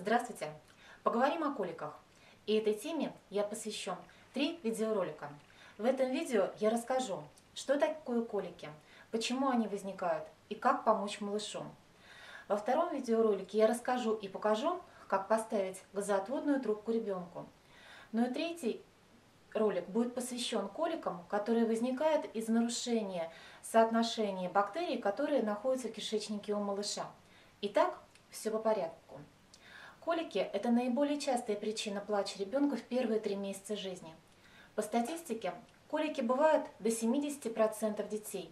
Здравствуйте! Поговорим о коликах. И этой теме я посвящу 3 видеоролика. В этом видео я расскажу, что такое колики, почему они возникают и как помочь малышу. Во втором видеоролике я расскажу и покажу, как поставить газоотводную трубку ребенку. Ну и третий ролик будет посвящен коликам, которые возникают из нарушения соотношения бактерий, которые находятся в кишечнике у малыша. Итак, все по порядку. Колики – это наиболее частая причина плача ребенка в первые 3 месяца жизни. По статистике, колики бывают до 70% детей.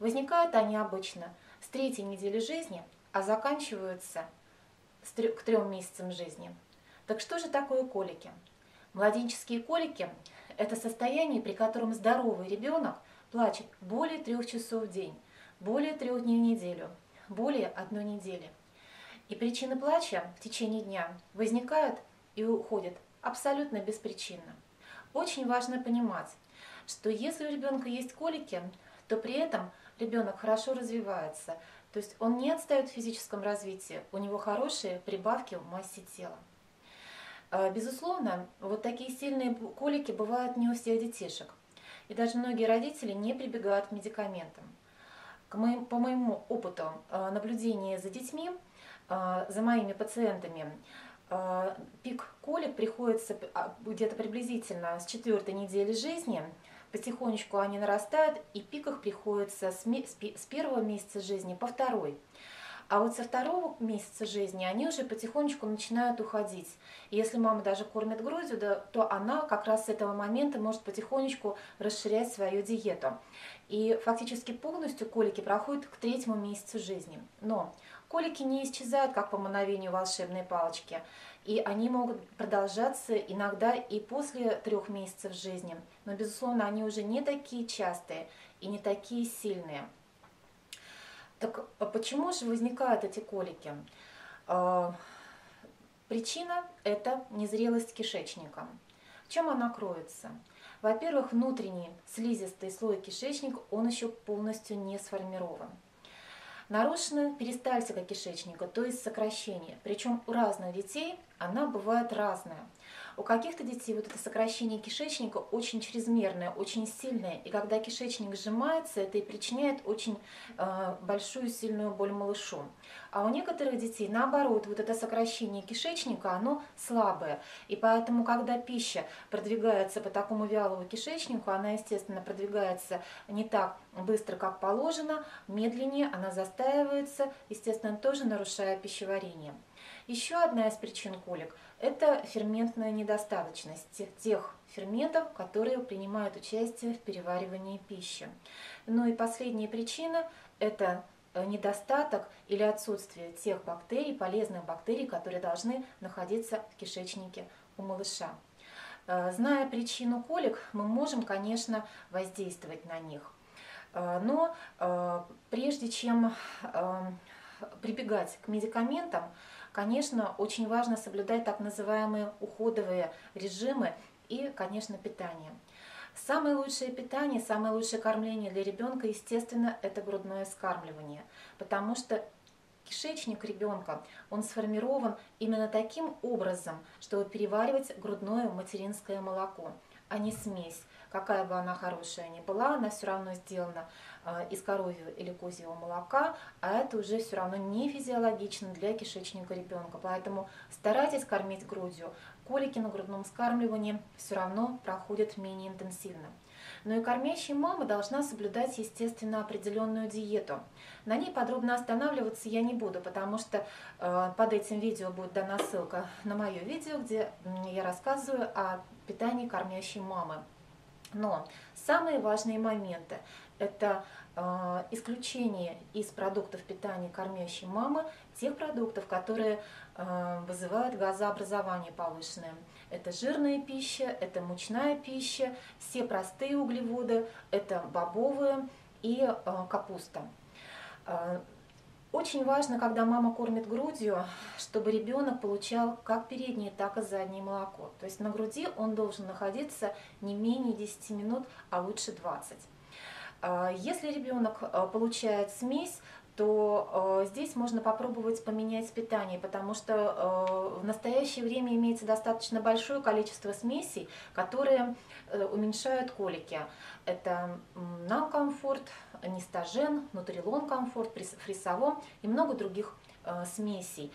Возникают они обычно с 3-й недели жизни, а заканчиваются к 3 месяцам жизни. Так что же такое колики? Младенческие колики – это состояние, при котором здоровый ребенок плачет более 3 часов в день, более 3 дней в неделю, более 1 недели. И причины плача в течение дня возникают и уходят абсолютно беспричинно. Очень важно понимать, что если у ребенка есть колики, то при этом ребенок хорошо развивается, то есть он не отстает в физическом развитии, у него хорошие прибавки в массе тела. Безусловно, вот такие сильные колики бывают не у всех детишек, и даже многие родители не прибегают к медикаментам. По моему опыту наблюдения за детьми, за моими пациентами, пик колик приходится где-то приблизительно с 4-й недели жизни, потихонечку они нарастают, и пик их приходится с 1-го месяца жизни по 2-й. А вот со 2-го месяца жизни они уже потихонечку начинают уходить. И если мама даже кормит грудью, то она как раз с этого момента может потихонечку расширять свою диету. И фактически полностью колики проходят к 3-му месяцу жизни. Но колики не исчезают, как по мановению волшебной палочки. И они могут продолжаться иногда и после 3 месяцев жизни. Но, безусловно, они уже не такие частые и не такие сильные. Так почему же возникают эти колики? Причина – это незрелость кишечника. В чем она кроется? Во-первых, внутренний слизистый слой кишечника, он еще полностью не сформирован. Нарушена перистальтика кишечника, то есть сокращение. Причем у разных детей она бывает разная. У каких-то детей вот это сокращение кишечника очень чрезмерное, очень сильное. И когда кишечник сжимается, это и причиняет очень большую сильную боль малышу. А у некоторых детей, наоборот, вот это сокращение кишечника, оно слабое. И поэтому, когда пища продвигается по такому вялому кишечнику, она, естественно, продвигается не так быстро, как положено, медленнее, она застаивается, естественно, тоже нарушая пищеварение. Еще одна из причин колик – это ферментная недостаточность тех ферментов, которые принимают участие в переваривании пищи. Ну и последняя причина – это недостаток или отсутствие тех бактерий, полезных бактерий, которые должны находиться в кишечнике у малыша. Зная причину колик, мы можем, конечно, воздействовать на них. Но прежде чем прибегать к медикаментам, конечно, очень важно соблюдать так называемые уходовые режимы и, конечно, питание. Самое лучшее питание, самое лучшее кормление для ребенка, естественно, это грудное вскармливание, потому что кишечник ребенка, он сформирован именно таким образом, чтобы переваривать грудное материнское молоко, а не смесь. Какая бы она хорошая ни была, она все равно сделана из коровьего или козьего молока, а это уже все равно не физиологично для кишечника ребенка. Поэтому старайтесь кормить грудью. Колики на грудном вскармливании все равно проходят менее интенсивно. Но и кормящая мама должна соблюдать, естественно, определенную диету. На ней подробно останавливаться я не буду, потому что под этим видео будет дана ссылка на мое видео, где я рассказываю о питании кормящей мамы. Но самые важные моменты – это исключение из продуктов питания кормящей мамы тех продуктов, которые вызывают газообразование повышенное. Это жирная пища, это мучная пища, все простые углеводы, это бобовые и капуста. Очень важно, когда мама кормит грудью, чтобы ребенок получал как переднее, так и заднее молоко. То есть на груди он должен находиться не менее 10 минут, а лучше 20. Если ребенок получает смесь, то здесь можно попробовать поменять питание, потому что в настоящее время имеется достаточно большое количество смесей, которые уменьшают колики. Это Нам Комфорт, Нистаген, Нутрилон Комфорт, Фрисово и много других смесей.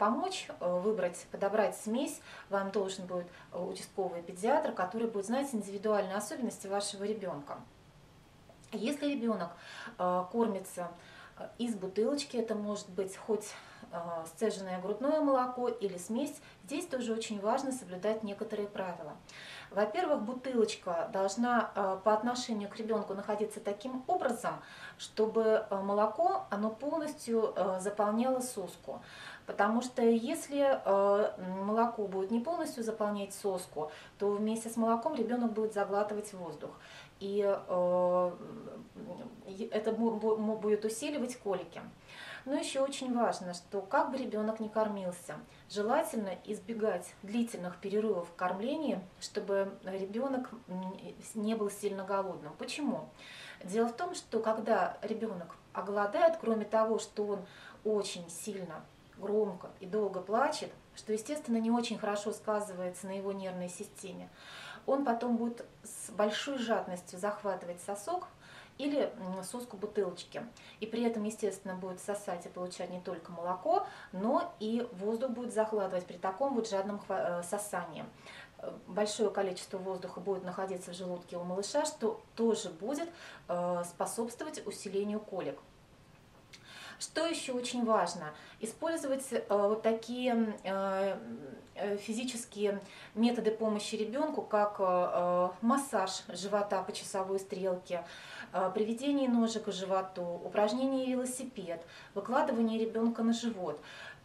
Помочь выбрать, подобрать смесь вам должен будет участковый педиатр, который будет знать индивидуальные особенности вашего ребенка. Если ребенок кормится из бутылочки, это может быть хоть сцеженное грудное молоко или смесь, здесь тоже очень важно соблюдать некоторые правила. Во-первых, бутылочка должна по отношению к ребенку находиться таким образом, чтобы молоко оно полностью заполняло соску. Потому что если молоко будет не полностью заполнять соску, то вместе с молоком ребенок будет заглатывать воздух. И это будет усиливать колики. Но еще очень важно, что как бы ребенок ни кормился, желательно избегать длительных перерывов в кормлении, чтобы ребенок не был сильно голодным. Почему? Дело в том, что когда ребенок оголодает, кроме того, что он очень сильно, громко и долго плачет, что, естественно, не очень хорошо сказывается на его нервной системе, он потом будет с большой жадностью захватывать сосок или соску бутылочки. И при этом, естественно, будет сосать и получать не только молоко, но и воздух будет захватывать при таком вот жадном сосании. Большое количество воздуха будет находиться в желудке у малыша, что тоже будет способствовать усилению колик. Что еще очень важно? Использовать вот такие физические методы помощи ребенку, как массаж живота по часовой стрелке, приведение ножек к животу, упражнение велосипед, выкладывание ребенка на живот.